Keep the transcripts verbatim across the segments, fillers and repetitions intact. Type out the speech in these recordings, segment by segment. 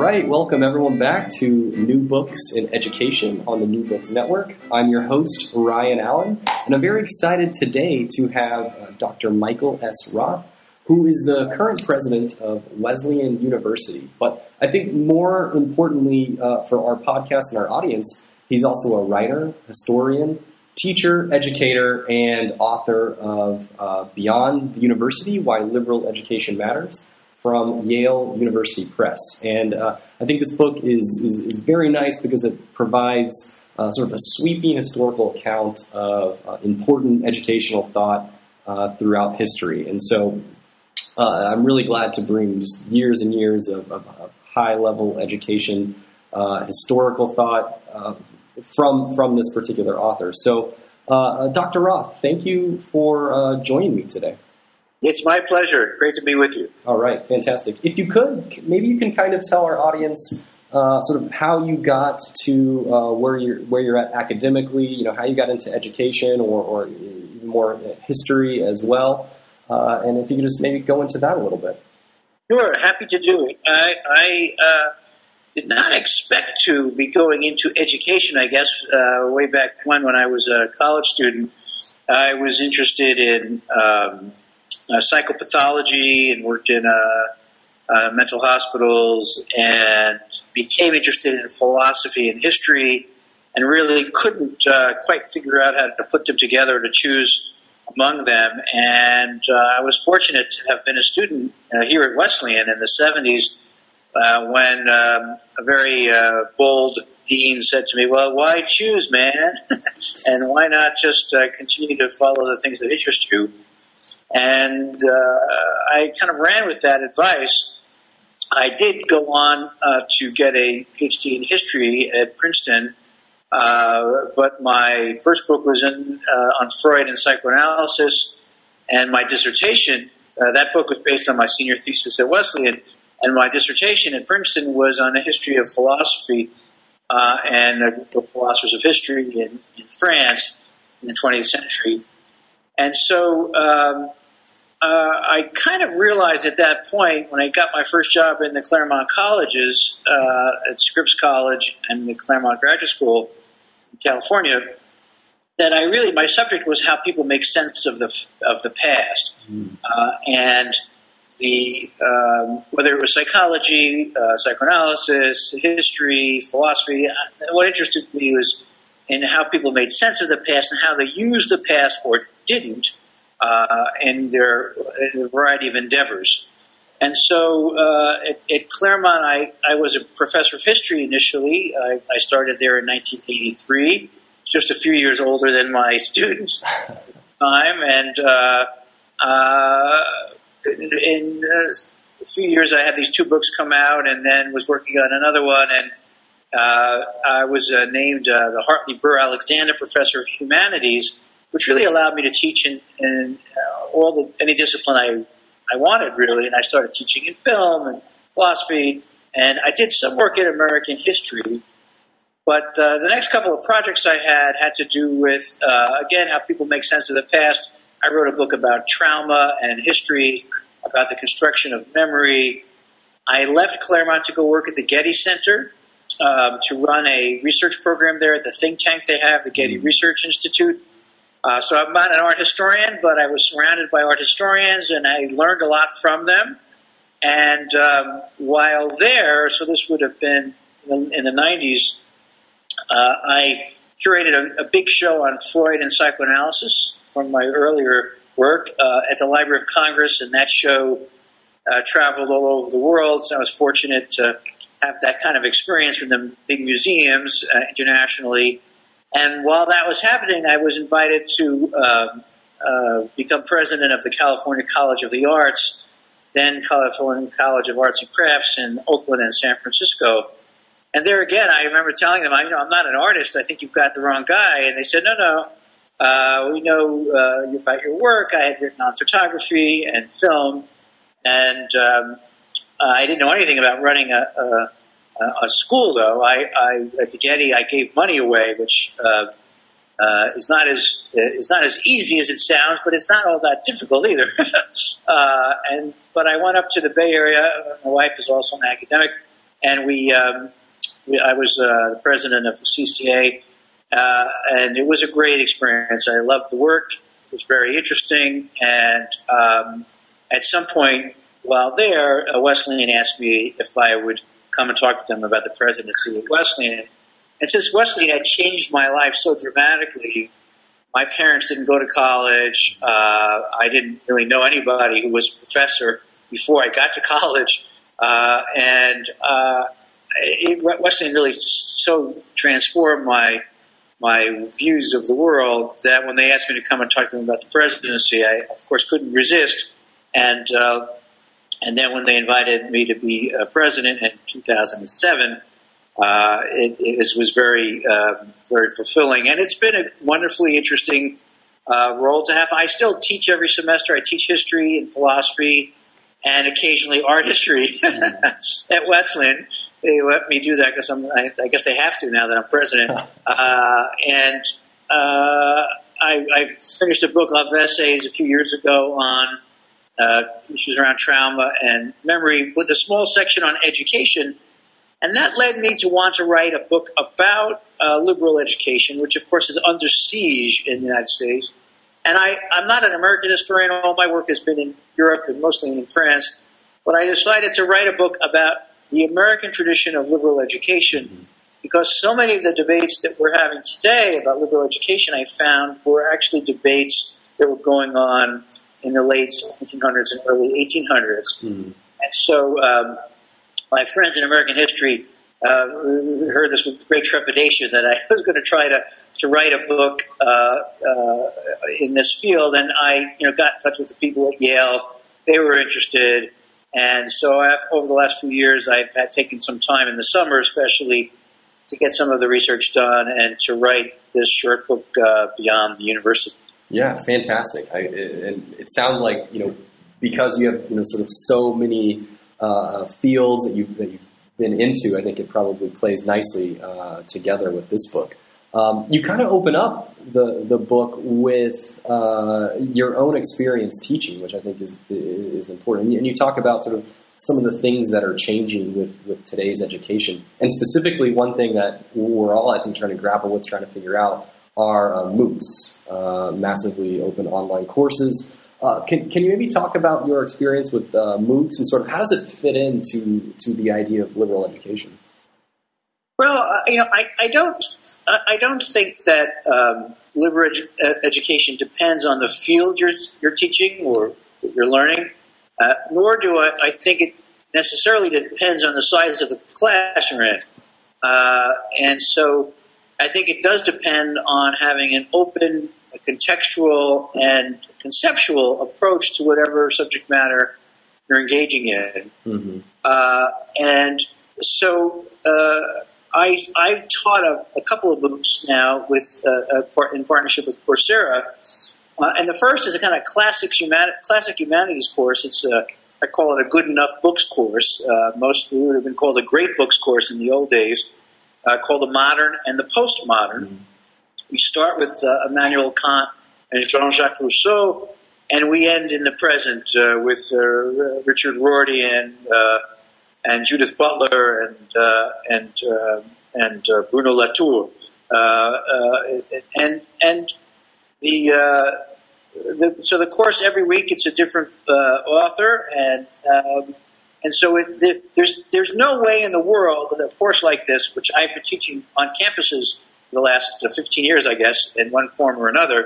right, welcome everyone back to New Books in Education on the New Books Network. I'm your host, Ryan Allen, and I'm very excited today to have uh, Doctor Michael S. Roth, who is the current president of Wesleyan University. But I think more importantly uh, for our podcast and our audience, he's also a writer, historian, teacher, educator, and author of uh, Beyond the University: Why Liberal Education Matters, from Yale University Press. And uh, I think this book is, is, is very nice because it provides uh, sort of a sweeping historical account of uh, important educational thought uh, throughout history. And so uh, I'm really glad to bring just years and years of, of, of high-level education, uh, historical thought uh, from, from this particular author. So uh, Doctor Roth, thank you for uh, joining me today. It's my pleasure. Great to be with you. All right. Fantastic. If you could, maybe you can kind of tell our audience uh, sort of how you got to uh, where you're where you're at academically, you know, how you got into education or, or even more history as well. Uh, and if you could just maybe go into that a little bit. Sure. Happy to do it. I, I uh, did not expect to be going into education, I guess, uh, way back when, when I was a college student. I was interested in um, Uh, psychopathology and worked in uh, uh, mental hospitals and became interested in philosophy and history and really couldn't uh, quite figure out how to put them together to choose among them. And uh, I was fortunate to have been a student uh, here at Wesleyan in the seventies uh, when um, a very uh, bold dean said to me, well, why choose, man? And why not just uh, continue to follow the things that interest you? And uh, I kind of ran with that advice. I did go on uh, to get a P H D in history at Princeton, uh, but my first book was in, uh, on Freud and psychoanalysis, and my dissertation, uh, that book was based on my senior thesis at Wesleyan, and my dissertation at Princeton was on a history of philosophy uh, and a group of philosophers of history in, in France in the twentieth century. And so um, Uh, I kind of realized at that point when I got my first job in the Claremont Colleges, uh, at Scripps College and the Claremont Graduate School in California, that I really, my subject was how people make sense of the of the past. Uh, and the um, whether it was psychology, uh, psychoanalysis, history, philosophy, what interested me was in how people made sense of the past and how they used the past or didn't. Uh, and their in a variety of endeavors. And so uh, at, at Claremont, I, I was a professor of history initially. I, I started there in nineteen eighty-three, just a few years older than my students at the time. And uh, uh, in uh, a few years, I had these two books come out and then was working on another one. And uh, I was uh, named uh, the Hartley-Burr-Alexander Professor of Humanities, which really allowed me to teach in, in uh, all the any discipline I, I wanted, really. And I started teaching in film and philosophy, and I did some work in American history. But uh, the next couple of projects I had had to do with, uh, again, how people make sense of the past. I wrote a book about trauma and history, about the construction of memory. I left Claremont to go work at the Getty Center um, to run a research program there at the think tank they have, the Getty Research Institute. Uh, so I'm not an art historian, but I was surrounded by art historians, and I learned a lot from them. And um, while there, so this would have been in, in the nineties, uh, I curated a, a big show on Freud and psychoanalysis from my earlier work uh, at the Library of Congress, and that show uh, traveled all over the world. So I was fortunate to have that kind of experience from the big museums uh, internationally. And while that was happening, I was invited to uh, uh, become president of the California College of the Arts, then California College of Arts and Crafts in Oakland and San Francisco. And there again, I remember telling them, I, you know, I'm not an artist. I think you've got the wrong guy. And they said, no, no, uh, we know uh, about your work. I had written on photography and film, and um, I didn't know anything about running a, a Uh, a school, though, I, I at the Getty, I gave money away, which uh, uh, is not as uh, is not as easy as it sounds, but it's not all that difficult either. uh, and but I went up to the Bay Area. My wife is also an academic, and we, um, we I was uh, the president of C C A, uh, and it was a great experience. I loved the work. It was very interesting, and um, at some point while there, Wesleyan asked me if I would come and talk to them about the presidency of Wesleyan. And since Wesleyan had changed my life so dramatically, my parents didn't go to college. Uh, I didn't really know anybody who was a professor before I got to college. Uh, and uh, it, Wesleyan really so transformed my my views of the world that when they asked me to come and talk to them about the presidency, I, of course, couldn't resist. And uh, and then when they invited me to be uh, president in two thousand seven, Uh, it, it was very, uh, very fulfilling, and it's been a wonderfully interesting uh, role to have. I still teach every semester. I teach history and philosophy, and occasionally art history at Wesleyan. They let me do that because I, I guess they have to now that I'm president. Uh, and uh, I, I finished a book of essays a few years ago on uh, issues around trauma and memory, with a small section on education. And that led me to want to write a book about uh, liberal education, which, of course, is under siege in the United States. And I, I'm not an American historian. All my work has been in Europe and mostly in France. But I decided to write a book about the American tradition of liberal education, because so many of the debates that we're having today about liberal education, I found, were actually debates that were going on in the late seventeen hundreds and early eighteen hundreds. Mm-hmm. And so um, my friends in American history uh, heard this with great trepidation that I was going to try to, to write a book uh, uh, in this field, and I, you know, got in touch with the people at Yale. They were interested, and so I've, over the last few years, I've had taken some time in the summer, especially, to get some of the research done and to write this short book, uh, Beyond the University. Yeah, fantastic. I, and it sounds like, you know, because you have, you know, sort of so many Uh, fields that you've, that you've been into, I think it probably plays nicely uh, together with this book. Um, you kind of open up the the book with uh, your own experience teaching, which I think is is important. And you talk about sort of some of the things that are changing with, with today's education. And specifically, one thing that we're all, I think, trying to grapple with, trying to figure out, are uh, MOOCs, uh, massively open online courses. Uh, can can you maybe talk about your experience with uh, MOOCs and sort of how does it fit into to the idea of liberal education? Well, uh, you know, I, I don't I don't think that um, liberal edu- education depends on the field you're you're teaching or that you're learning, uh, nor do I, I think it necessarily depends on the size of the class you're in, uh, and so I think it does depend on having an open, a contextual and conceptual approach to whatever subject matter you're engaging in. Mm-hmm. Uh, and so uh, I, I've taught a, a couple of books now with uh, a part, in partnership with Coursera. Uh, and the first is a kind of classic, humani- classic humanities course. It's a, I call it a good enough books course. Uh, most would have been called a great books course in the old days, uh, called the modern and the postmodern. Mm-hmm. We start with uh, Immanuel Kant and Jean-Jacques Rousseau, and we end in the present uh, with uh, Richard Rorty and uh, and Judith Butler and uh, and uh, and uh, Bruno Latour, uh, uh, and and the, uh, the so the course every week it's a different uh, author, and um, and so it, the, there's there's no way in the world that a course like this, which I've been teaching on campuses the last fifteen years, I guess, in one form or another,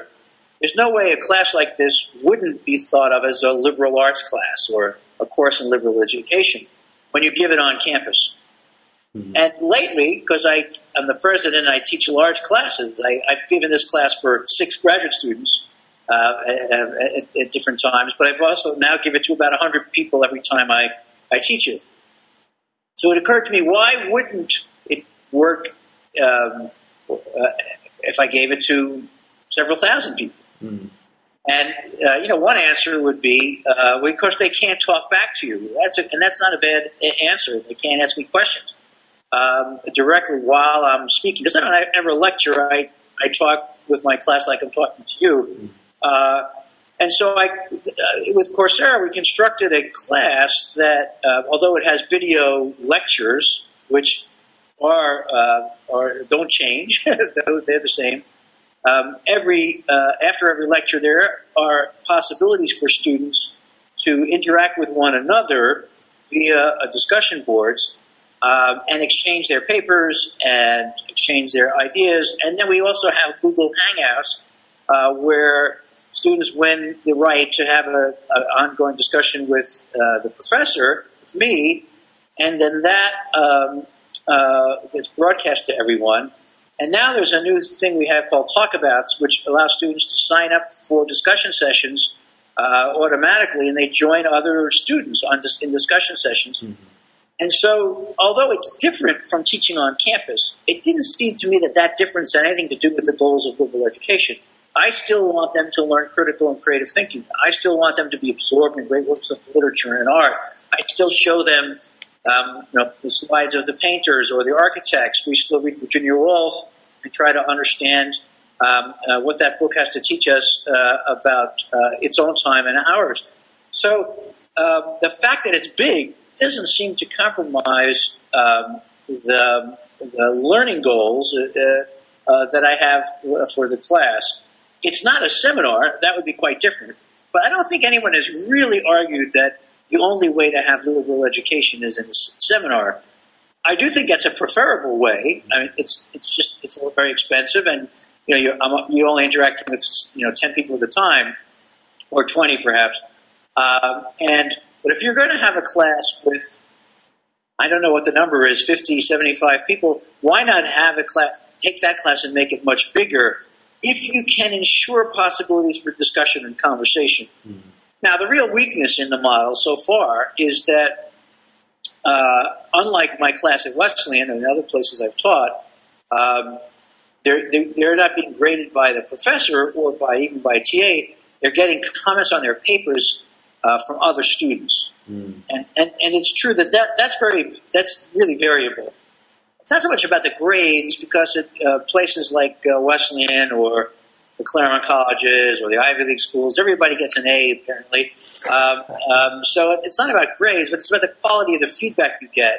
there's no way a class like this wouldn't be thought of as a liberal arts class or a course in liberal education when you give it on campus. Mm-hmm. And lately, because I'm the president and I teach large classes, I, I've given this class for six graduate students uh, at, at different times, but I've also now given it to about one hundred people every time I, I teach it. So it occurred to me, why wouldn't it work um, – Uh, if I gave it to several thousand people? Mm. And, uh, you know, one answer would be, uh, well, because they can't talk back to you. That's a, and that's not a bad answer. They can't ask me questions um, directly while I'm speaking. Because I don't ever lecture. I, I talk with my class like I'm talking to you. Mm. Uh, and so I, uh, with Coursera, we constructed a class that, uh, although it has video lectures, which are uh, are don't change; they're the same. Um, every uh, after every lecture, there are possibilities for students to interact with one another via uh, discussion boards um, and exchange their papers and exchange their ideas. And then we also have Google Hangouts uh, where students win the right to have an ongoing discussion with uh, the professor, with me, and then that um, uh, is broadcast to everyone. And now there's a new thing we have called Talkabouts, which allows students to sign up for discussion sessions Uh, automatically, and they join other students on dis- in discussion sessions. Mm-hmm. And so, although it's different from teaching on campus, it didn't seem to me that that difference had anything to do with the goals of liberal education. I still want them to learn critical and creative thinking. I still want them to be absorbed in great works of literature and art. I still show them um, you know, the slides of the painters or the architects. We still read Virginia Woolf and try to understand Um, uh, what that book has to teach us uh, about uh, its own time and ours. So uh, the fact that it's big doesn't seem to compromise um, the, the learning goals uh, uh, that I have for the class. It's not a seminar. That would be quite different. But I don't think anyone has really argued that the only way to have liberal education is in a seminar. I do think that's a preferable way. I mean, it's it's just it's very expensive, and you know, you're, I'm, you're only interacting with, you know, ten people at a time, or twenty perhaps. Um, and but if you're going to have a class with, I don't know what the number is, fifty, seventy-five people, why not have a class? Take that class and make it much bigger, if you can ensure possibilities for discussion and conversation. Mm-hmm. Now, the real weakness in the model so far is that, uh, unlike my class at Wesleyan and other places I've taught, um, They're, they're not being graded by the professor or by even by T A. They're getting comments on their papers uh, from other students. Mm. And, and and it's true that, that that's very that's really variable. It's not so much about the grades, because at uh, places like uh, Wesleyan or the Claremont Colleges or the Ivy League schools, everybody gets an A apparently. Um, um, so it's not about grades, but it's about the quality of the feedback you get.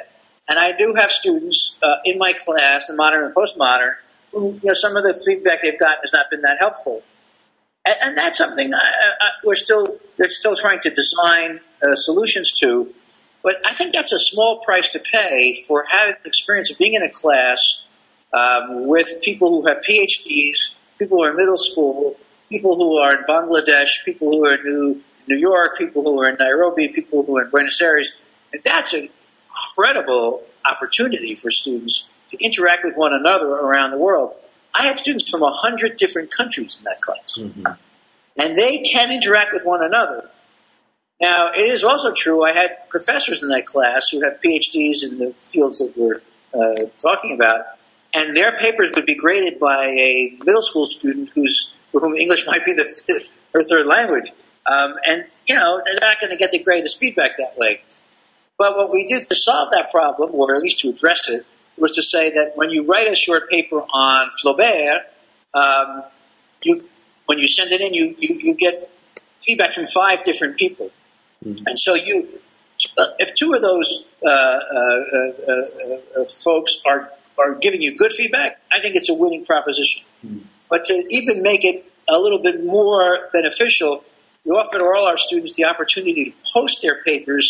And I do have students uh, in my class, in modern and postmodern, you know, some of the feedback they've gotten has not been that helpful, and, and that's something I, I, we're still they're still trying to design uh, solutions to. But I think that's a small price to pay for having the experience of being in a class um, with people who have P H Ds, people who are in middle school, people who are in Bangladesh, people who are in New, New York, people who are in Nairobi, people who are in Buenos Aires. And that's an incredible opportunity for students to interact with one another around the world. I had students from a hundred different countries in that class. Mm-hmm. And they can interact with one another. Now, it is also true I had professors in that class who have P H Ds in the fields that we're uh, talking about, and their papers would be graded by a middle school student who's for whom English might be the fifth or third language. Um, and, you know, they're not going to get the greatest feedback that way. But what we did to solve that problem, or at least to address it, was to say that when you write a short paper on Flaubert, um, you, when you send it in, you, you, you get feedback from five different people. Mm-hmm. And so you, if two of those uh, uh, uh, uh, folks are, are giving you good feedback, I think it's a winning proposition. Mm-hmm. But to even make it a little bit more beneficial, we offer to all our students the opportunity to post their papers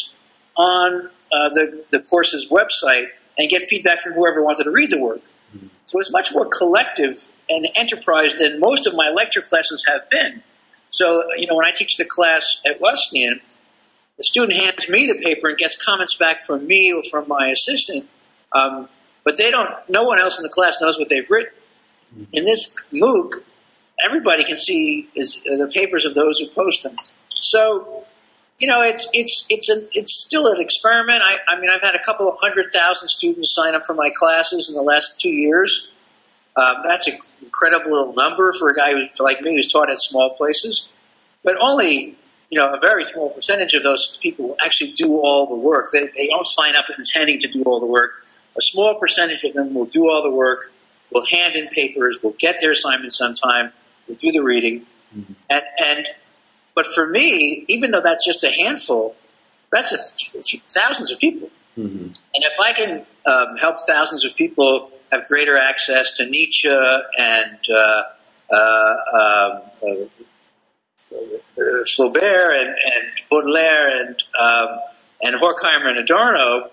on uh, the, the course's website and get feedback from whoever wanted to read the work. Mm-hmm. So it's much more collective and enterprise than most of my lecture classes have been. So, you know, when I teach the class at Wesleyan, the student hands me the paper and gets comments back from me or from my assistant, um, but they don't. No one else in the class knows what they've written. Mm-hmm. In this MOOC, everybody can see is, uh, the papers of those who post them. So, you know, it's it's it's an it's still an experiment. I, I mean, I've had a couple of hundred thousand students sign up for my classes in the last two years. Um, that's an incredible little number for a guy who, like me, who's taught at small places. But only, you know, a very small percentage of those people actually do all the work. They they don't sign up intending to do all the work. A small percentage of them will do all the work, will hand in papers, will get their assignments on time, will do the reading, mm-hmm. and and. But for me, even though that's just a handful, that's a th- thousands of people. Mm-hmm. And if I can um, help thousands of people have greater access to Nietzsche and uh, uh, uh, uh, Flaubert and, and Baudelaire and um, and Horkheimer and Adorno,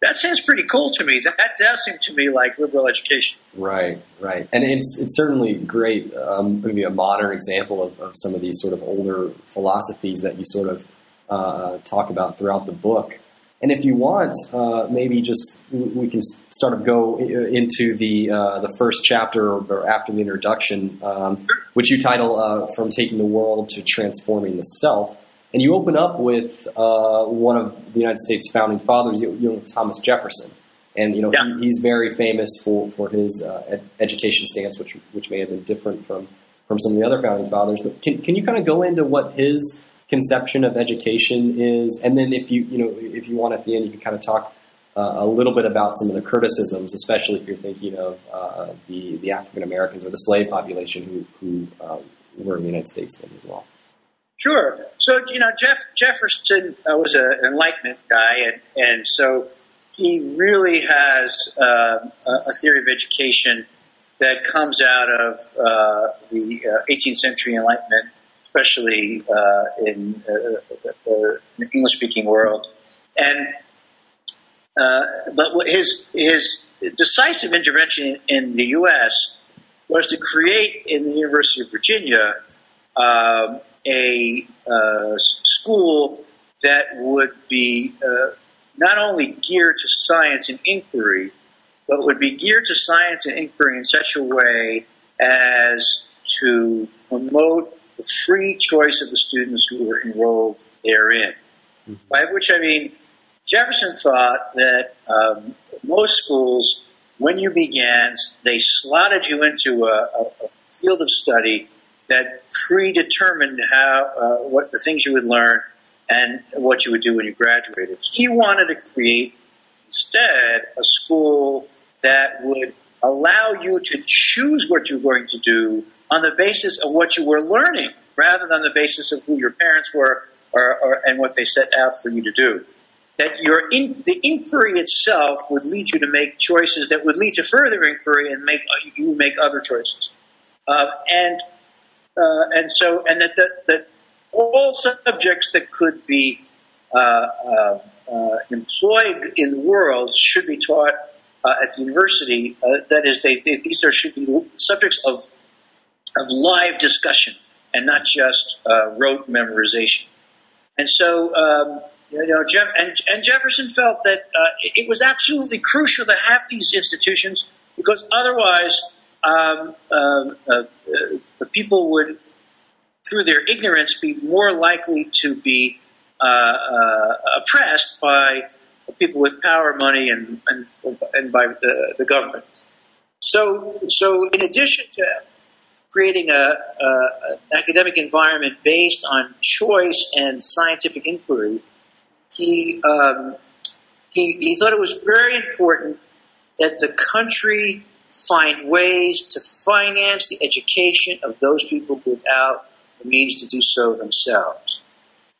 that sounds pretty cool to me. That, that does seem to me like liberal education. Right, right. And it's it's certainly great, um, maybe a modern example of, of some of these sort of older philosophies that you sort of uh, talk about throughout the book. And if you want, uh, maybe just we can sort of go into the uh, the first chapter or after the introduction, um, which you title uh, From Taking the World to Transforming the Self. And you open up with uh, one of the United States founding fathers, you know, Thomas Jefferson. And, you know, yeah. he, he's very famous for, for his uh, ed- education stance, which which may have been different from, from some of the other founding fathers. But can can you kind of go into what his conception of education is? And then if you, you know, if you want at the end, you can kind of talk uh, a little bit about some of the criticisms, especially if you're thinking of uh, the, the African-Americans or the slave population who, who uh, were in the United States then as well. Sure. So, you know, Jeff, Jefferson uh, was a, an Enlightenment guy, and, and so he really has um, a, a theory of education that comes out of uh, the uh, eighteenth century Enlightenment, especially uh, in uh, the, the English-speaking world. And uh, but his his decisive intervention in the U S was to create in the University of Virginia um, a uh, school that would be uh, not only geared to science and inquiry, but would be geared to science and inquiry in such a way as to promote the free choice of the students who were enrolled therein. Mm-hmm. By which I mean, Jefferson thought that um, most schools, when you began, they slotted you into a, a, a field of study that predetermined how uh, what the things you would learn and what you would do when you graduated. He wanted to create instead a school that would allow you to choose what you're going to do on the basis of what you were learning, rather than the basis of who your parents were or, or, and what they set out for you to do. That your in, the inquiry itself would lead you to make choices that would lead to further inquiry and make you make other choices. Uh, and Uh, and so, and that, that, that all subjects that could be uh, uh, uh, employed in the world should be taught uh, at the university. Uh, that is, they, they, these are, should be subjects of of live discussion and not just uh, rote memorization. And so, um, you know, Jeff, and, and Jefferson felt that uh, it was absolutely crucial to have these institutions because otherwise. Um, uh, uh, uh, the people would, through their ignorance, be more likely to be uh, uh, oppressed by people with power, money, and and, and by the, the government. So, so in addition to creating a, a an academic environment based on choice and scientific inquiry, he um, he he thought it was very important that the country find ways to finance the education of those people without the means to do so themselves.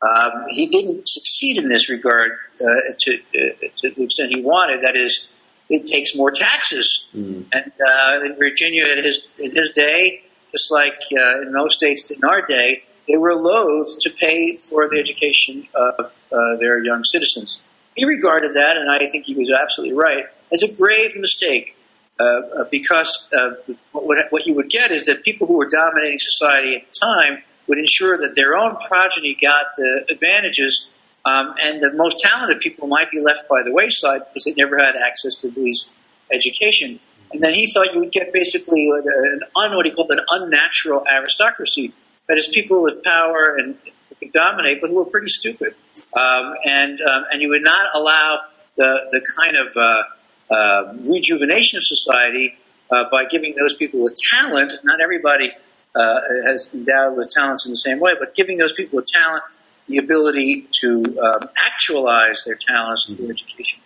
Um, he didn't succeed in this regard uh, to, uh, to the extent he wanted. That is, it takes more taxes. Mm-hmm. And uh, in Virginia, in his, in his day, just like uh, in most states in our day, they were loath to pay for the education of uh, their young citizens. He regarded that, and I think he was absolutely right, as a grave mistake. Uh, because uh, what, what you would get is that people who were dominating society at the time would ensure that their own progeny got the advantages, um, and the most talented people might be left by the wayside because they never had access to these education. And then he thought you would get basically an un, what he called an unnatural aristocracy, that is, people with power and who could dominate, but who were pretty stupid, um, and um, and you would not allow the the kind of uh, Uh, rejuvenation of society uh, by giving those people with talent. Not everybody uh, has endowed with talents in the same way, but giving those people with talent the ability to um, actualize their talents through education.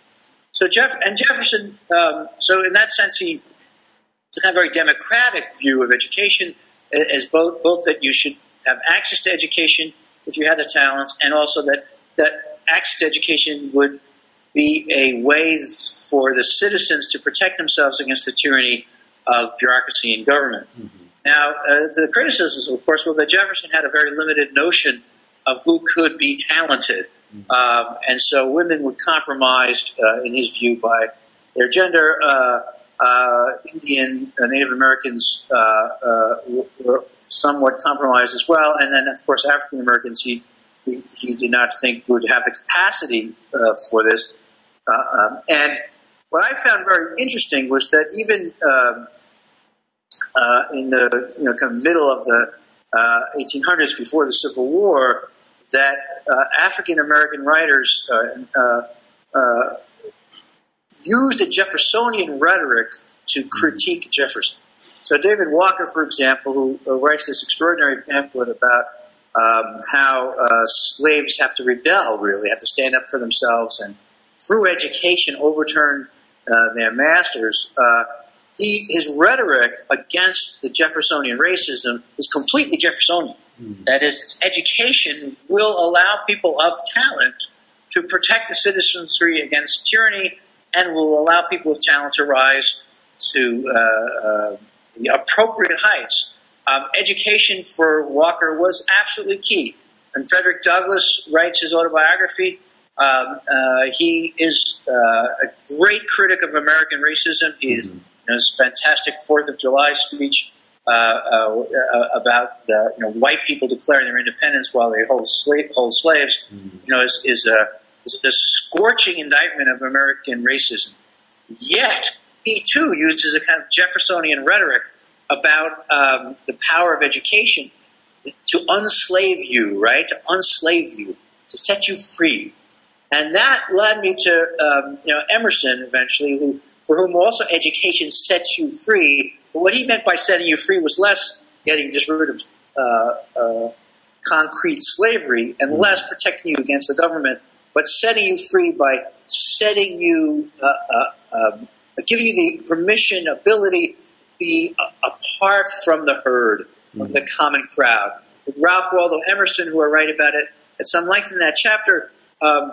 So Jeff and Jefferson, um, so in that sense, he had a very democratic view of education, as both both that you should have access to education if you had the talents, and also that that access to education would be a way for the citizens to protect themselves against the tyranny of bureaucracy and government. Mm-hmm. Now, uh, the criticisms, of course, well, that Jefferson had a very limited notion of who could be talented. Mm-hmm. Um, and so women were compromised, uh, in his view, by their gender. Uh, uh, Indian uh, Native Americans uh, uh, were somewhat compromised as well. And then, of course, African Americans, he, he, he did not think would have the capacity uh, for this. Uh, um, and what I found very interesting was that even um, uh, in the you know, kind of middle of the uh, eighteen hundreds, before the Civil War, that uh, African American writers uh, uh, uh, used a Jeffersonian rhetoric to critique Jefferson. So David Walker, for example, who uh, writes this extraordinary pamphlet about um, how uh, slaves have to rebel, really, have to stand up for themselves and through education overturn uh, their masters, uh, he, his rhetoric against the Jeffersonian racism is completely Jeffersonian. Mm-hmm. That is, education will allow people of talent to protect the citizenry against tyranny and will allow people with talent to rise to uh, uh, the appropriate heights. Um, education for Walker was absolutely key. And Frederick Douglass writes his autobiography. Um, uh, he is uh, a great critic of American racism. He has mm-hmm. you know, his fantastic Fourth of July speech uh, uh, uh, about the, you know, white people declaring their independence while they hold, slave, hold slaves. Mm-hmm. You know, is, is a is a scorching indictment of American racism. Yet he too uses a kind of Jeffersonian rhetoric about um, the power of education to unslave you, right? To unslave you, to set you free. And that led me to um, you know, Emerson eventually, who, for whom also education sets you free. But what he meant by setting you free was less getting just rid of uh, uh, concrete slavery and less protecting you against the government, but setting you free by setting you, uh, uh, um, giving you the permission, ability to be a- apart from the herd, from mm-hmm. the common crowd. With Ralph Waldo Emerson, who I write about it at some length in that chapter, um,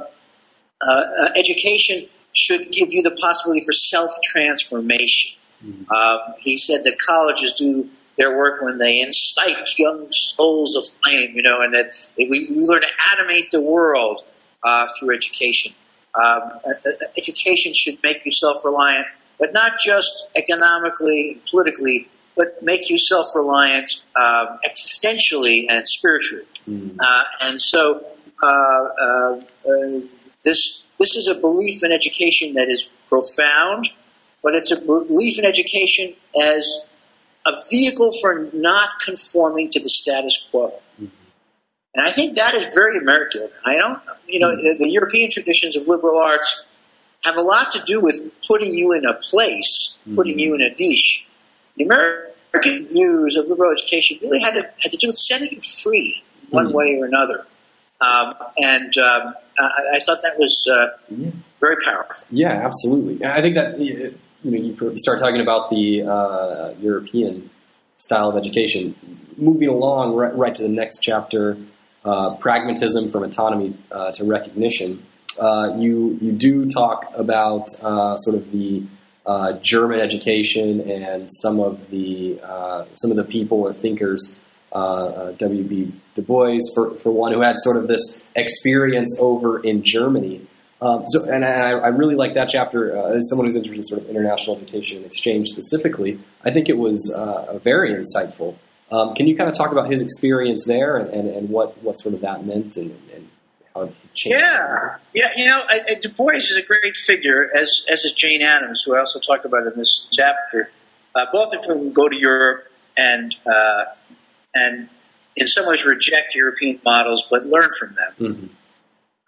Uh, uh, education should give you the possibility for self-transformation. Mm-hmm. Um, he said that colleges do their work when they incite young souls of flame, you know, and that we, we learn to animate the world uh, through education. Um, uh, education should make you self-reliant, but not just economically and politically, but make you self-reliant um, existentially and spiritually. Mm-hmm. Uh, and so uh, uh, uh, This this is a belief in education that is profound, but it's a belief in education as a vehicle for not conforming to the status quo. Mm-hmm. And I think that is very American. I don't, you know, mm-hmm. the, the European traditions of liberal arts have a lot to do with putting you in a place, putting mm-hmm. you in a niche. The American views of liberal education really had to, had to do with setting you free one mm-hmm. way or another. Um, and um, I, I thought that was uh, yeah. very powerful. Yeah, absolutely. I think that you know you start talking about the uh, European style of education. Moving along right, right to the next chapter, uh, pragmatism from autonomy uh, to recognition. Uh, you you do talk about uh, sort of the uh, German education and some of the uh, some of the people or thinkers. Uh, uh, W B. Du Bois, for, for one, who had sort of this experience over in Germany. Um, so, and I, I really like that chapter. Uh, as someone who's interested in sort of international education and exchange specifically, I think it was uh, very insightful. Um, can you kind of talk about his experience there and, and, and what, what sort of that meant and, and how it changed? Yeah, yeah. You know, I, I, Du Bois is a great figure, as as is Jane Addams, who I also talk about in this chapter. Uh, both of whom go to Europe and uh, and in some ways reject European models, but learn from them. Mm-hmm.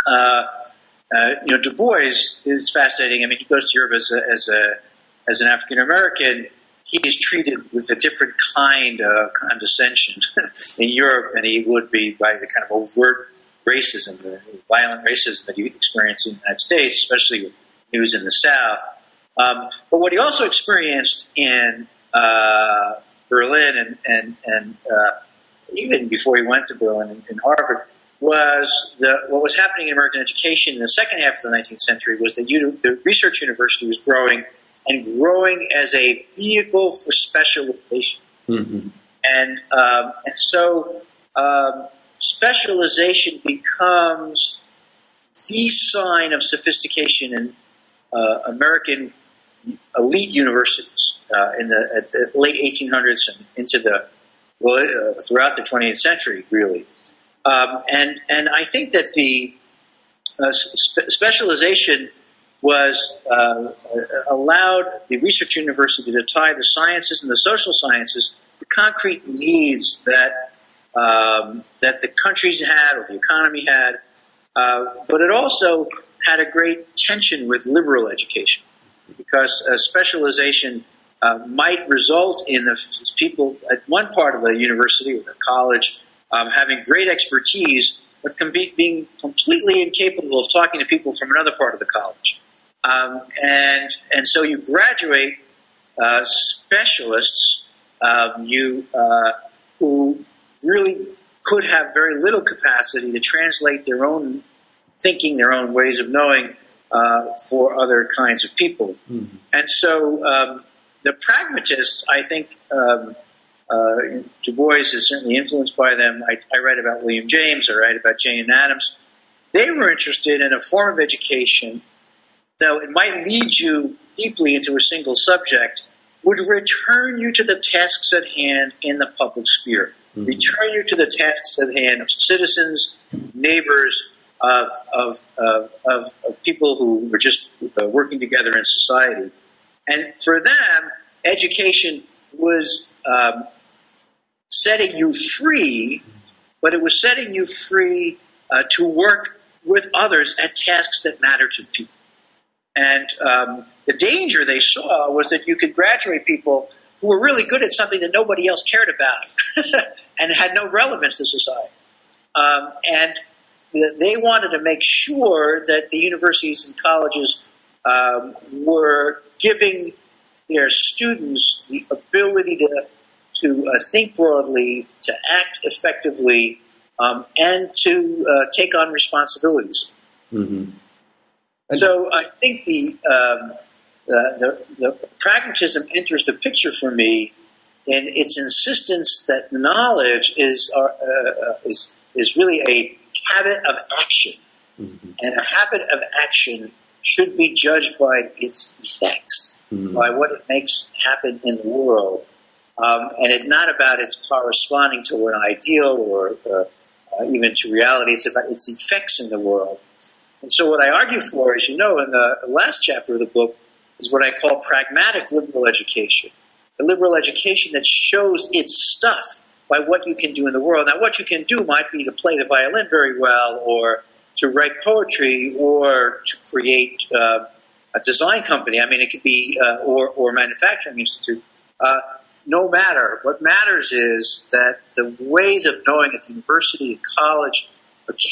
Uh, uh, you know, Du Bois is fascinating. I mean, he goes to Europe as a, as a as an African American. He is treated with a different kind of condescension in Europe than he would be by the kind of overt racism, the violent racism that he experienced in the United States, especially when he was in the South. Um, but what he also experienced in uh, Berlin and and and uh, even before he went to Berlin and, and Harvard, was the, what was happening in American education in the second half of the nineteenth century was that the research university was growing and growing as a vehicle for specialization. Mm-hmm. And, um, and so um, specialization becomes the sign of sophistication in uh, American elite universities uh, in the, at the late eighteen hundreds and into the well, uh, throughout the twentieth century, really. Um, and and I think that the uh, spe- specialization was uh, allowed the research university to tie the sciences and the social sciences to concrete needs that um, that the countries had or the economy had, uh, but it also had a great tension with liberal education because uh, specialization uh, might result in the f- people at one part of the university or the college Um, having great expertise, but com- being completely incapable of talking to people from another part of the college. Um, and and so you graduate uh, specialists um, you uh, who really could have very little capacity to translate their own thinking, their own ways of knowing uh, for other kinds of people. Mm-hmm. And so um, the pragmatists, I think, um, Uh, Du Bois is certainly influenced by them. I, I write about William James. I write about Jane Addams. They were interested in a form of education, though it might lead you deeply into a single subject, would return you to the tasks at hand in the public sphere, mm-hmm. return you to the tasks at hand of citizens, neighbors, of of of, of, of people who were just uh, working together in society. And for them, education was um, setting you free, but it was setting you free uh, to work with others at tasks that matter to people. And um, the danger they saw was that you could graduate people who were really good at something that nobody else cared about and had no relevance to society. Um, and they wanted to make sure that the universities and colleges um, were giving their students the ability to to uh, think broadly, to act effectively, um, and to uh, take on responsibilities. Mm-hmm. So I think the, um, the, the the pragmatism enters the picture for me in its insistence that knowledge is uh, uh, is is really a habit of action, mm-hmm. and a habit of action should be judged by its effects, mm-hmm. by what it makes happen in the world. Um, and it's not about its corresponding to an ideal or uh, uh, even to reality. It's about its effects in the world. And so what I argue for, as you know, in the last chapter of the book, is what I call pragmatic liberal education, a liberal education that shows its stuff by what you can do in the world. Now, what you can do might be to play the violin very well or to write poetry or to create uh, a design company. I mean, it could be uh, – or, or a manufacturing institute. Uh, No matter. What matters is that the ways of knowing at the university and college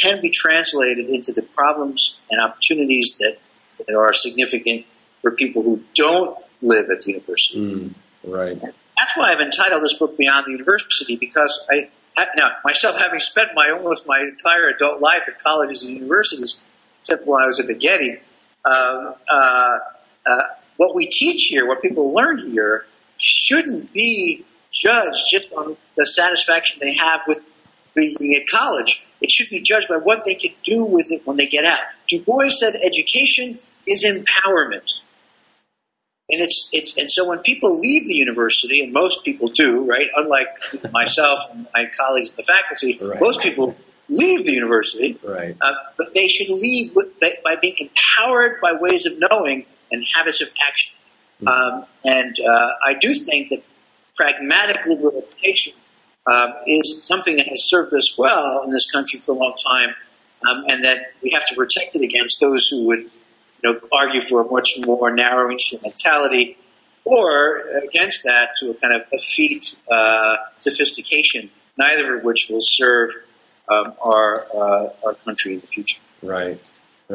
can be translated into the problems and opportunities that, that are significant for people who don't live at the university. Mm, right. And that's why I've entitled this book Beyond the University, because I now myself, having spent my almost my entire adult life at colleges and universities, except when I was at the Getty, uh, uh, uh, what we teach here, what people learn here, shouldn't be judged just on the satisfaction they have with being at college. It should be judged by what they can do with it when they get out. Du Bois said education is empowerment. And it's it's and so when people leave the university, and most people do, right, unlike myself and my colleagues in the faculty, right. Most people leave the university, right. uh, but they should leave with, by, by being empowered by ways of knowing and habits of action. Um, and uh, I do think that pragmatic liberal education um, is something that has served us well in this country for a long time, um, and that we have to protect it against those who would, you know, argue for a much more narrow instrumentality, or against that to a kind of effete uh, sophistication, neither of which will serve um, our uh, our country in the future. Right.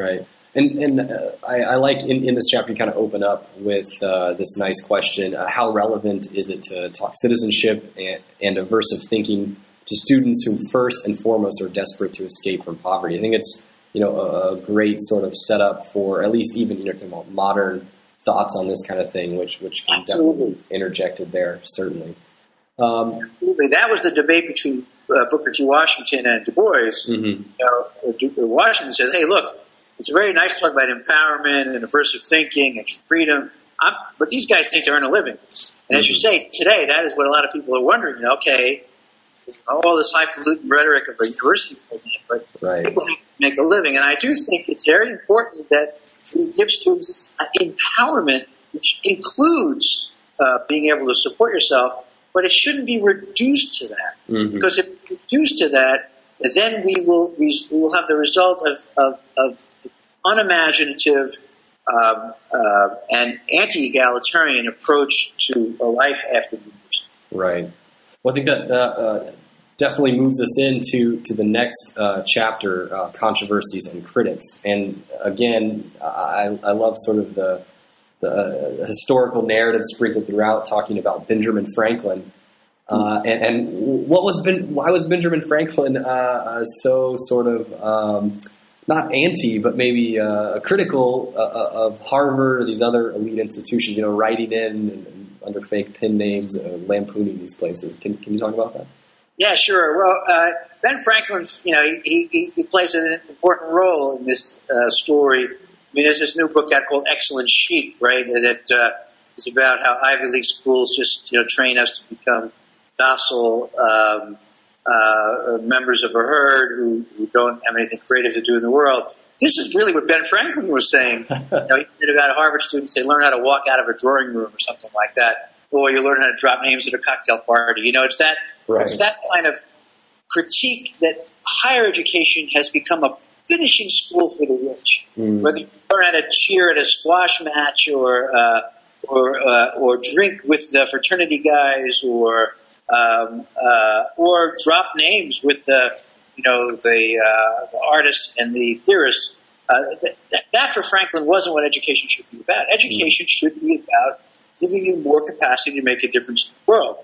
Right. And, and uh, I, I like in, in this chapter you kind of open up with uh, this nice question, uh, how relevant is it to talk citizenship and, and aversive thinking to students who first and foremost are desperate to escape from poverty. I think it's, you know, a, a great sort of setup for at least even, you know, modern thoughts on this kind of thing, which which can definitely be interjected there, certainly. Um, Absolutely. That was the debate between uh, Booker T. Washington and Du Bois. Mm-hmm. You know, Washington said, hey, look, it's very nice to talk about empowerment and aversive thinking and freedom, I'm, but these guys need to earn a living. And mm-hmm. as you say, today, that is what a lot of people are wondering. You know, okay, all this highfalutin rhetoric of a university president, but right. people have to make a living. And I do think it's very important that we give students empowerment, which includes uh, being able to support yourself, but it shouldn't be reduced to that. Mm-hmm. Because if it's reduced to that, then we will we will have the result of, of, of unimaginative um, uh, and anti-egalitarian approach to a life after the university. Right. Well, I think that uh, uh, definitely moves us into to the next uh, chapter, uh, Controversies and Critics. And again, I, I love sort of the, the historical narrative sprinkled throughout, talking about Benjamin Franklin. Uh, and, and what was ben, why was Benjamin Franklin uh, so sort of um, not anti, but maybe uh, critical uh, of Harvard or these other elite institutions? You know, writing in and under fake pen names, uh, lampooning these places. Can can you talk about that? Yeah, sure. Well, uh, Ben Franklin's, you know, he, he he plays an important role in this uh, story. I mean, there's this new book out called Excellent Sheep, right? That uh, is about how Ivy League schools just, you know, train us to become docile um, uh, members of a herd who, who don't have anything creative to do in the world. This is really what Ben Franklin was saying. You know, he said about Harvard students, they learn how to walk out of a drawing room or something like that, or you learn how to drop names at a cocktail party. You know, it's that right. it's that kind of critique that higher education has become a finishing school for the rich. Mm. Whether you learn how to cheer at a squash match or uh, or uh, or drink with the fraternity guys or Um, uh, or drop names with the, you know, the, uh, the artists and the theorists. Uh, that, that for Franklin wasn't what education should be about. Education should be about giving you more capacity to make a difference in the world.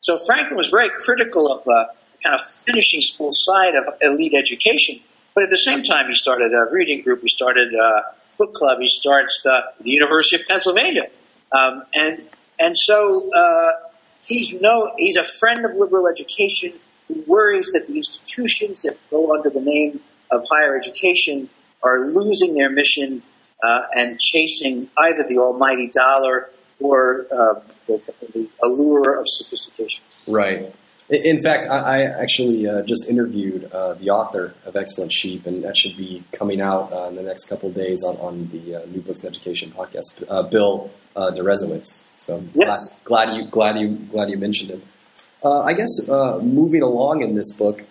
So Franklin was very critical of the uh, kind of finishing school side of elite education, but at the same time he started a reading group, he started a book club, he starts the, the University of Pennsylvania. Um, and, and so, uh, He's no. He's a friend of liberal education who worries that the institutions that go under the name of higher education are losing their mission uh, and chasing either the almighty dollar or uh, the, the allure of sophistication. Right. In fact, I, I actually uh, just interviewed uh, the author of Excellent Sheep, and that should be coming out uh, in the next couple of days on, on the uh, New Books in Education podcast, uh, Bill uh, Derezowitz. So yes. glad, glad you glad you glad you mentioned him. Uh, I guess uh, moving along in this book,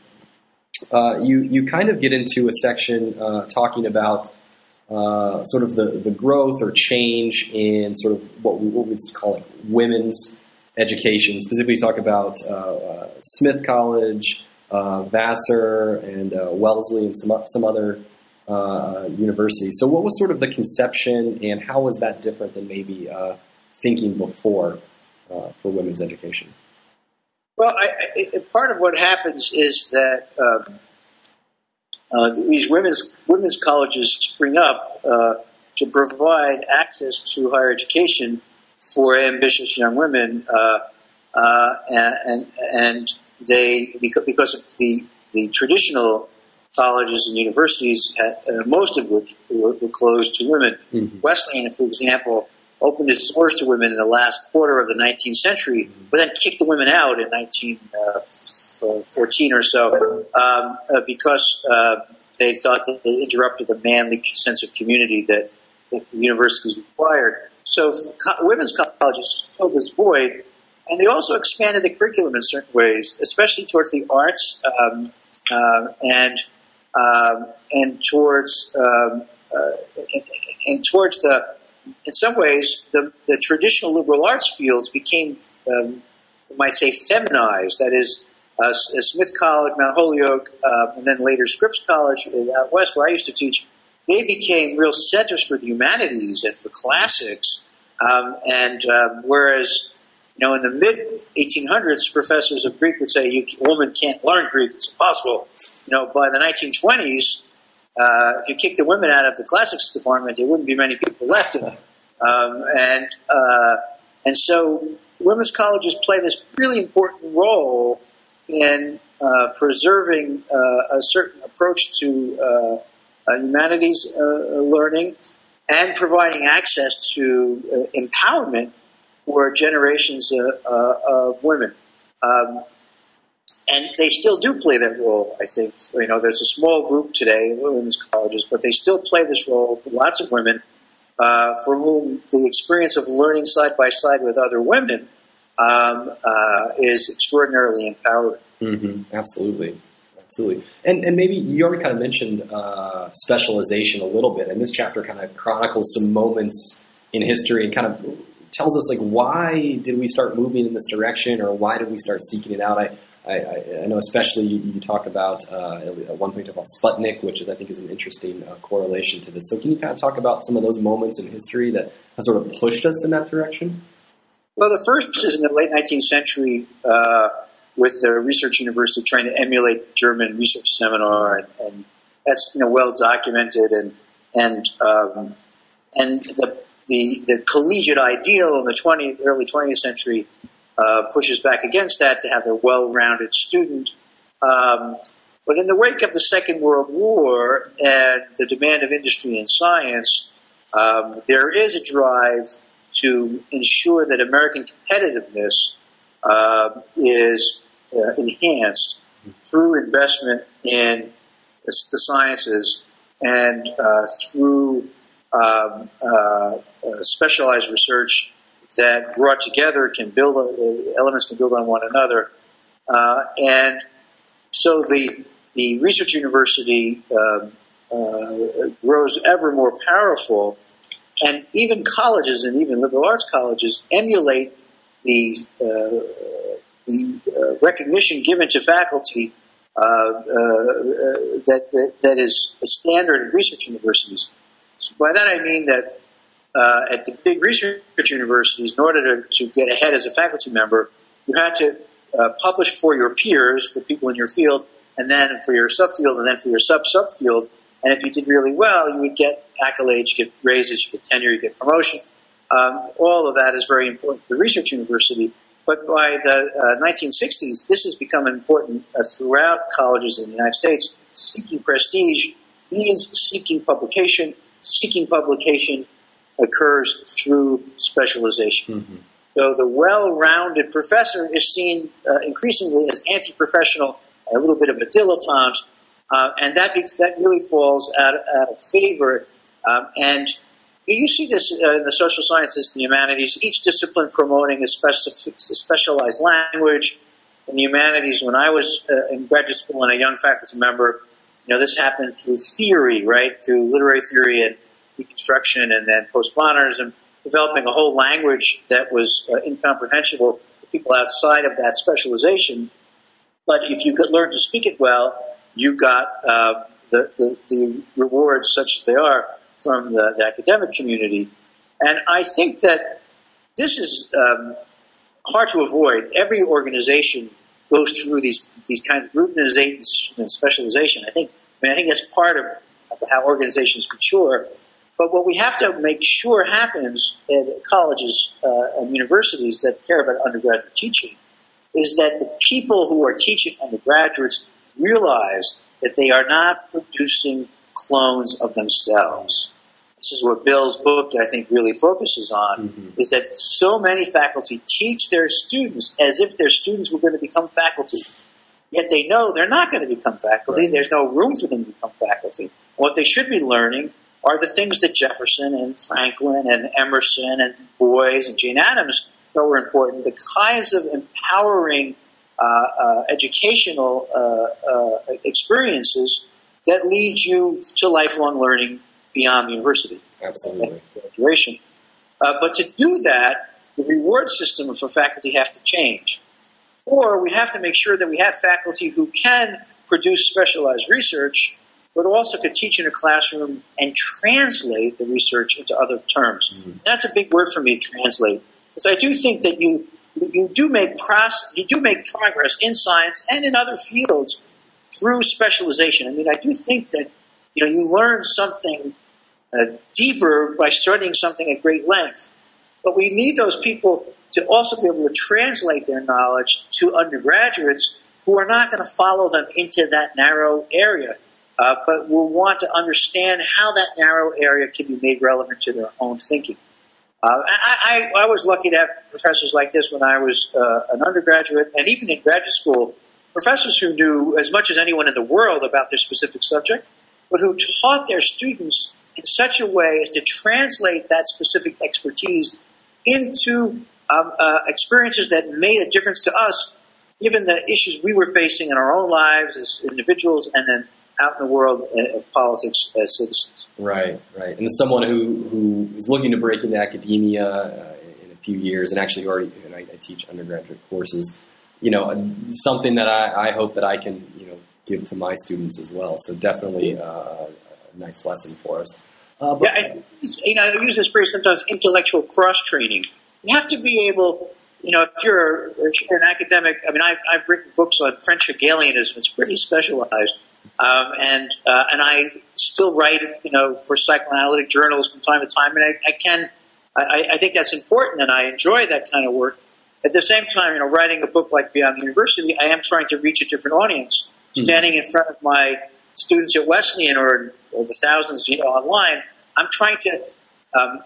uh, you you kind of get into a section uh, talking about uh, sort of the, the growth or change in sort of what we what we'd call like women's education. Specifically, talk about uh, uh, Smith College, uh, Vassar, and uh, Wellesley, and some some other uh, universities. So, what was sort of the conception, and how was that different than maybe uh, thinking before uh, for women's education? Well, I, I, part of what happens is that um, uh, these women's women's colleges spring up uh, to provide access to higher education for ambitious young women, uh, uh, and, and they, because of the, the traditional colleges and universities, uh, most of which were, were closed to women. Mm-hmm. Wesleyan, for example, opened its doors to women in the last quarter of the nineteenth century, mm-hmm. but then kicked the women out in nineteen fourteen or so, um, uh, because uh, they thought that they interrupted the manly sense of community that, that the universities required. So women's colleges filled this void, and they also expanded the curriculum in certain ways, especially towards the arts um, uh, and um, and towards um, uh, and, and towards the. In some ways, the, the traditional liberal arts fields became, um, you might say, feminized. That is, uh, Smith College, Mount Holyoke, uh, and then later Scripps College out west, where I used to teach. They became real centers for the humanities and for classics, um, and um, whereas You know, in the mid eighteen hundreds, professors of Greek would say, you, a woman can't learn Greek, it's impossible. You know, by the nineteen twenties, uh, if you kicked the women out of the classics department, there wouldn't be many people left in it. Um, and, uh, and so women's colleges play this really important role in uh, preserving uh, a certain approach to uh, humanities uh, learning and providing access to uh, empowerment for generations uh, uh, of women. Um, and they still do play that role, I think. You know, there's a small group today in women's colleges, but they still play this role for lots of women uh, for whom the experience of learning side by side with other women um, uh, is extraordinarily empowering. Mm-hmm. Absolutely. Absolutely. And, and maybe you already kind of mentioned uh, specialization a little bit, and this chapter kind of chronicles some moments in history and kind of tells us, like, why did we start moving in this direction, or why did we start seeking it out? I I, I know especially you, you talk about, uh, at one point you talk about Sputnik, which is, I think is an interesting uh, correlation to this. So can you kind of talk about some of those moments in history that have sort of pushed us in that direction? Well, the first is in the late nineteenth century uh, with the research university trying to emulate the German research seminar, and, and that's, you know, well documented, and and um, and the The, the collegiate ideal in the twentieth, early twentieth century uh, pushes back against that to have the well-rounded student. Um, but in the wake of the Second World War and the demand of industry and science, um, there is a drive to ensure that American competitiveness uh, is uh, enhanced through investment in the sciences and uh, through Um, uh, uh, specialized research that brought together can build uh, elements can build on one another, uh, and so the the research university uh, uh, grows ever more powerful, and even colleges and even liberal arts colleges emulate the uh, the uh, recognition given to faculty uh, uh, uh, that, that that is a standard in research universities. So by that I mean that uh, at the big research universities, in order to, to get ahead as a faculty member, you had to uh, publish for your peers, for people in your field, and then for your subfield, and then for your sub-subfield. And if you did really well, you would get accolades, you get raises, you get tenure, you get promotion. Um, all of that is very important to the research university. But by the uh, nineteen sixties, this has become important uh, throughout colleges in the United States, seeking prestige means seeking publication. Seeking publication occurs through specialization. Mm-hmm. So the well-rounded professor is seen uh, increasingly as anti-professional, a little bit of a dilettante, uh, and that be- that really falls out, out of favor. Um, and you see this uh, in the social sciences and the humanities, each discipline promoting a, specific, a specialized language. In the humanities, when I was uh, in graduate school and a young faculty member, you know, this happened through theory, right, through literary theory and deconstruction and then postmodernism, developing a whole language that was uh, incomprehensible to people outside of that specialization. But if you could learn to speak it well, you got uh, the, the, the rewards, such as they are, from the, the academic community. And I think that this is um, hard to avoid. Every organization goes through these these kinds of routinization and specialization. I think I mean I think that's part of how organizations mature. But what we have to make sure happens at colleges uh, and universities that care about undergraduate teaching is that the people who are teaching undergraduates realize that they are not producing clones of themselves. This is what Bill's book, I think, really focuses on, mm-hmm. is that so many faculty teach their students as if their students were going to become faculty. Yet they know they're not going to become faculty. Right. There's no room for them to become faculty. What they should be learning are the things that Jefferson and Franklin and Emerson and Du Bois and Jane Addams thought were important, the kinds of empowering uh, uh, educational uh, uh, experiences that lead you to lifelong learning beyond the university. Absolutely. Graduation. Uh, but to do that, the reward system for faculty have to change. Or we have to make sure that we have faculty who can produce specialized research, but also could teach in a classroom and translate the research into other terms. Mm-hmm. That's a big word for me, translate. Because I do think that you you do make process, you do make progress in science and in other fields through specialization. I mean, I do think that, you know, you learn something uh, deeper by studying something at great length. But we need those people to also be able to translate their knowledge to undergraduates who are not going to follow them into that narrow area, uh, but will want to understand how that narrow area can be made relevant to their own thinking. Uh, I, I, I was lucky to have professors like this when I was uh, an undergraduate, and even in graduate school, professors who knew as much as anyone in the world about their specific subject, but who taught their students in such a way as to translate that specific expertise into um, uh, experiences that made a difference to us, given the issues we were facing in our own lives as individuals and then out in the world of politics as citizens. Right, right. And as someone who, who is looking to break into academia uh, in a few years, and actually already, and I, I teach undergraduate courses, you know, something that I, I hope that I can, you know, give to my students as well. So definitely uh, a nice lesson for us. Uh, but, yeah, I, you know, I use this phrase sometimes, intellectual cross-training. You have to be able, you know, if you're, if you're an academic, I mean, I've, I've written books on French Hegelianism. It's pretty specialized. Um, and uh, and I still write, you know, for psychoanalytic journals from time to time, and I, I can, I, I think that's important, and I enjoy that kind of work. At the same time, you know, writing a book like Beyond the University, I am trying to reach a different audience. Mm-hmm. Standing in front of my students at Wesleyan or, or the thousands, you know, online, I'm trying to um,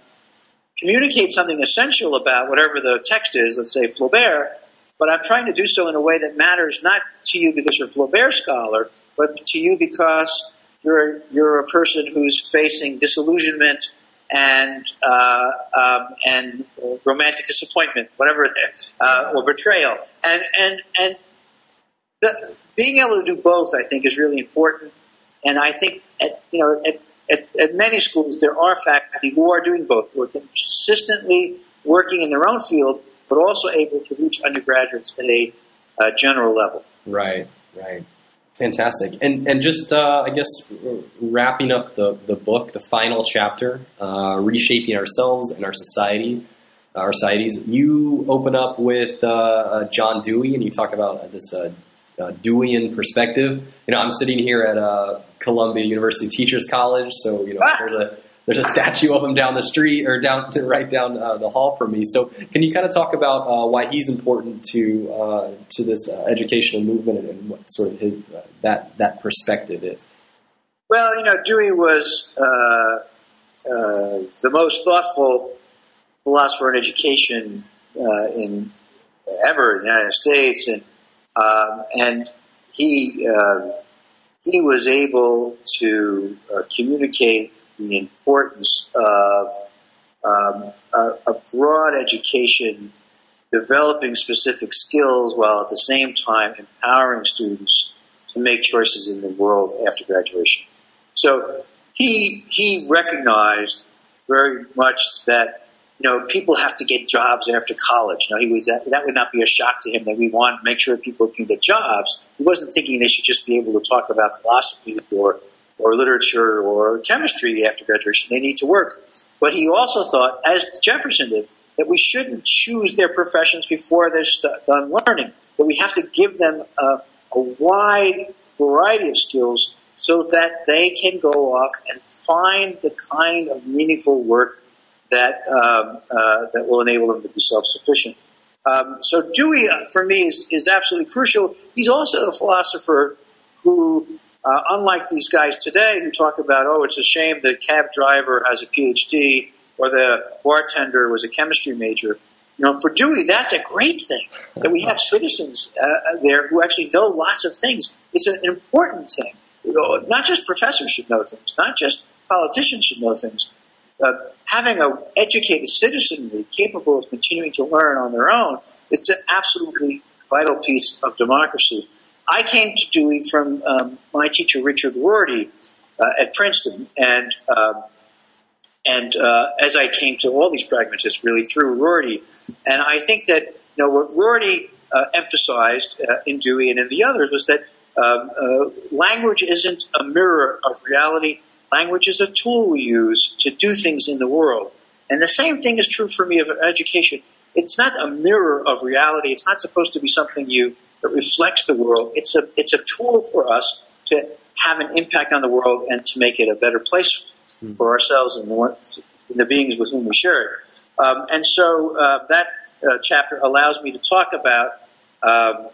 communicate something essential about whatever the text is, let's say Flaubert, but I'm trying to do so in a way that matters not to you because you're a Flaubert scholar, but to you because you're you're a person who's facing disillusionment and uh, um, and romantic disappointment, whatever it is, uh, or betrayal, and and and the, being able to do both, I think, is really important. And I think at you know at, at, at many schools there are faculty who are doing both, who are consistently working in their own field, but also able to reach undergraduates at a uh, general level. Right. Right. Fantastic. And and just, uh, I guess, wrapping up the, the book, the final chapter, uh, Reshaping Ourselves and Our Society, Our Societies, you open up with uh, uh, John Dewey, and you talk about this uh, uh, Deweyan perspective. You know, I'm sitting here at uh, Columbia University Teachers College, so, you know, ah! there's a there's a statue of him down the street, or down to right down uh, the hall from me. So can you kind of talk about uh, why he's important to uh, to this uh, educational movement, and, and what sort of his, uh, that that perspective is? Well, you know, Dewey was uh, uh, the most thoughtful philosopher in education uh, in ever in the United States, and um, and he uh, he was able to uh, communicate the importance of um, a, a broad education, developing specific skills, while at the same time empowering students to make choices in the world after graduation. So he he recognized very much that, you know, people have to get jobs after college. Now, he was that, that would not be a shock to him that we want to make sure people can get jobs. He wasn't thinking they should just be able to talk about philosophy or or literature or chemistry after graduation. They need to work. But he also thought, as Jefferson did, that we shouldn't choose their professions before they're st- done learning, that we have to give them a, a wide variety of skills so that they can go off and find the kind of meaningful work that um, uh, that will enable them to be self-sufficient. Um, so Dewey, for me, is, is absolutely crucial. He's also a philosopher who Uh, unlike these guys today who talk about, oh, it's a shame the cab driver has a P H D or the bartender was a chemistry major. You know, for Dewey, that's a great thing, that we have citizens uh, there who actually know lots of things. It's an important thing. You know, not just professors should know things, not just politicians should know things. Uh, having an educated citizenry capable of continuing to learn on their own is an absolutely vital piece of democracy. I came to Dewey from um, my teacher, Richard Rorty, uh, at Princeton, and um, and uh, as I came to all these pragmatists, really through Rorty. And I think that, you know, what Rorty uh, emphasized uh, in Dewey and in the others was that um, uh, language isn't a mirror of reality. Language is a tool we use to do things in the world. And the same thing is true for me of education. It's not a mirror of reality. It's not supposed to be something you that reflects the world. It's a it's a tool for us to have an impact on the world and to make it a better place for ourselves and the, the beings with whom we share it. Um, and so uh, that uh, chapter allows me to talk about um,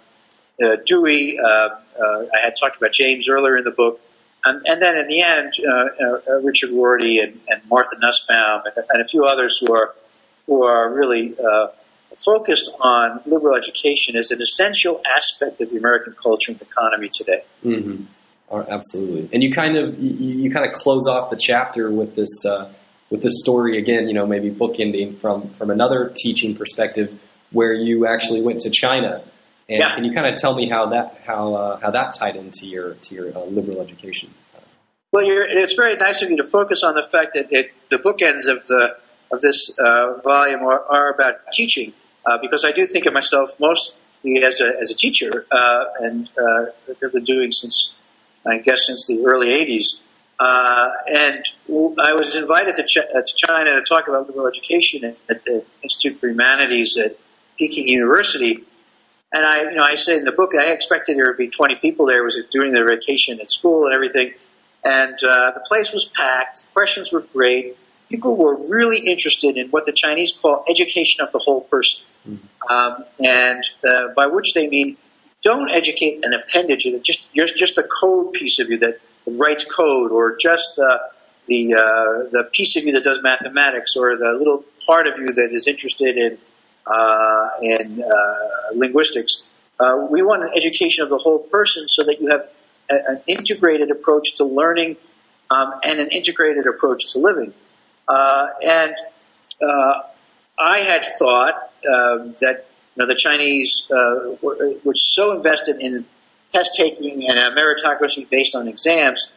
uh, Dewey. Uh, uh, I had talked about James earlier in the book. And, and then in the end, uh, uh, Richard Rorty and, and Martha Nussbaum and, and a few others who are who are really uh, focused on liberal education as an essential aspect of the American culture and economy today. Mm-hmm. Oh, absolutely. And you kind of you, you kind of close off the chapter with this uh, with this story again. You know, maybe bookending from from another teaching perspective, where you actually went to China. And yeah. Can you kind of tell me how that how uh, how that tied into your to your uh, liberal education? Well, you're, it's very nice of you to focus on the fact that it, the bookends of the of this uh, volume are, are about teaching, uh, because I do think of myself mostly as a as a teacher, uh, and uh, I've been doing since I guess since the early eighties. Uh, and I was invited to, Ch- to China to talk about liberal education at, at the Institute for Humanities at Peking University. And I, you know, I say in the book, I expected there would be twenty people there. It was during their vacation at school and everything. And uh, the place was packed. Questions were great. People were really interested in what the Chinese call education of the whole person, mm-hmm. um, and uh, by which they mean don't educate an appendage, just just just the code piece of you that writes code, or just the the uh, the piece of you that does mathematics, or the little part of you that is interested in. Uh, in uh, linguistics. Uh, we want an education of the whole person so that you have a, an integrated approach to learning um, and an integrated approach to living. Uh, and uh, I had thought um, that you know, the Chinese uh, were, were so invested in test taking and a meritocracy based on exams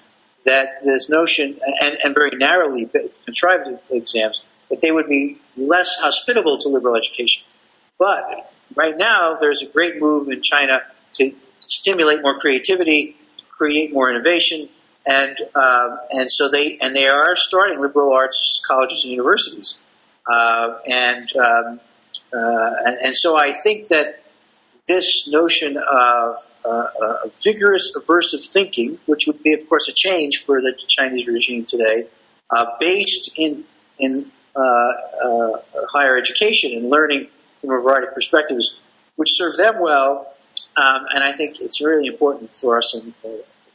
that this notion, and, and very narrowly contrived exams, that they would be less hospitable to liberal education. But right now, there's a great move in China to stimulate more creativity, create more innovation, and um, and so they and they are starting liberal arts colleges and universities, uh, and, um, uh, and and so I think that this notion of uh, a vigorous aversive thinking, which would be, of course, a change for the Chinese regime today, uh, based in in Uh, uh, higher education and learning from a variety of perspectives, which serve them well, um, and I think it's really important for us in uh,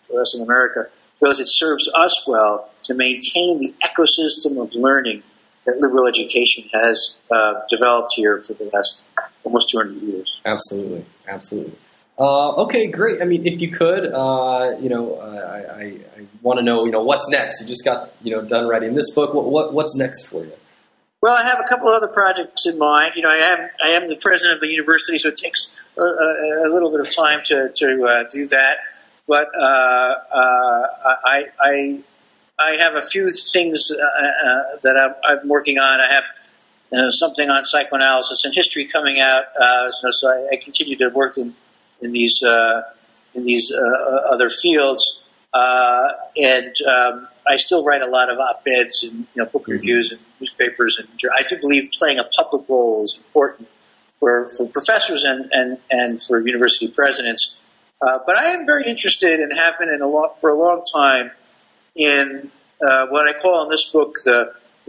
for us in America, because it serves us well to maintain the ecosystem of learning that liberal education has uh, developed here for the last almost two hundred years. Absolutely, absolutely. Uh, okay, great. I mean, if you could, uh, you know, I, I, I want to know, you know, what's next? You just got, you know, done writing this book. What, what what's next for you? Well, I have a couple other projects in mind. You know, I am I am the president of the university, so it takes a, a, a little bit of time to to uh, do that. But uh, uh, I I I have a few things uh, uh, that I'm, I'm working on. I have. Uh, something on psychoanalysis and history coming out, uh, so, so I, I continue to work in in these uh, in these uh, other fields, uh, and um, I still write a lot of op-eds and you know book mm-hmm. reviews and newspapers, and I do believe playing a public role is important for for professors and and, and for university presidents. Uh, but I am very interested and have been in a long, for a long time in uh, what I call in this book the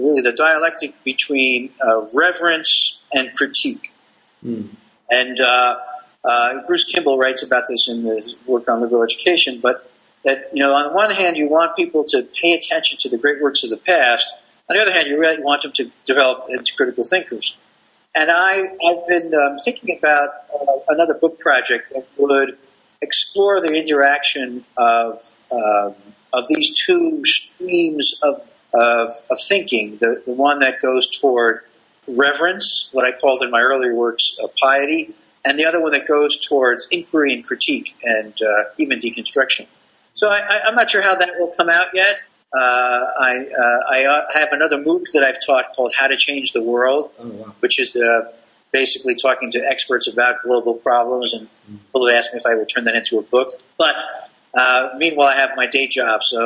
really the dialectic between uh, reverence and critique. Mm. And uh, uh, Bruce Kimball writes about this in his work on liberal education, but that, you know, on the one hand, you want people to pay attention to the great works of the past. On the other hand, you really want them to develop into critical thinkers. And I, I've been um, thinking about uh, another book project that would explore the interaction of um, of these two streams of Of, of thinking, the, the one that goes toward reverence, what I called in my earlier works uh, piety, and the other one that goes towards inquiry and critique and uh, even deconstruction. So I, I, I'm not sure how that will come out yet. Uh, I, uh, I, uh, I have another MOOC that I've taught called How to Change the World, oh, wow. which is uh, basically talking to experts about global problems, and people have asked me if I would turn that into a book. But uh, meanwhile, I have my day job, so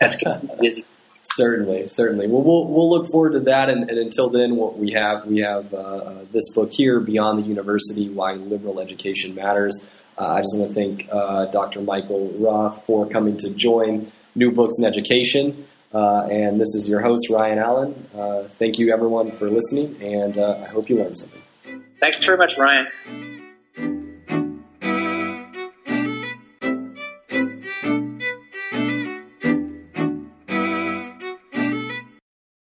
that's getting busy. Certainly, certainly. Well, we'll we'll look forward to that. And, and until then, what we have we have uh, this book here, Beyond the University: Why Liberal Education Matters. Uh, I just want to thank uh, Doctor Michael Roth for coming to join New Books in Education. Uh, and this is your host, Ryan Allen. Uh, thank you, everyone, for listening, and uh, I hope you learned something. Thanks very much, Ryan.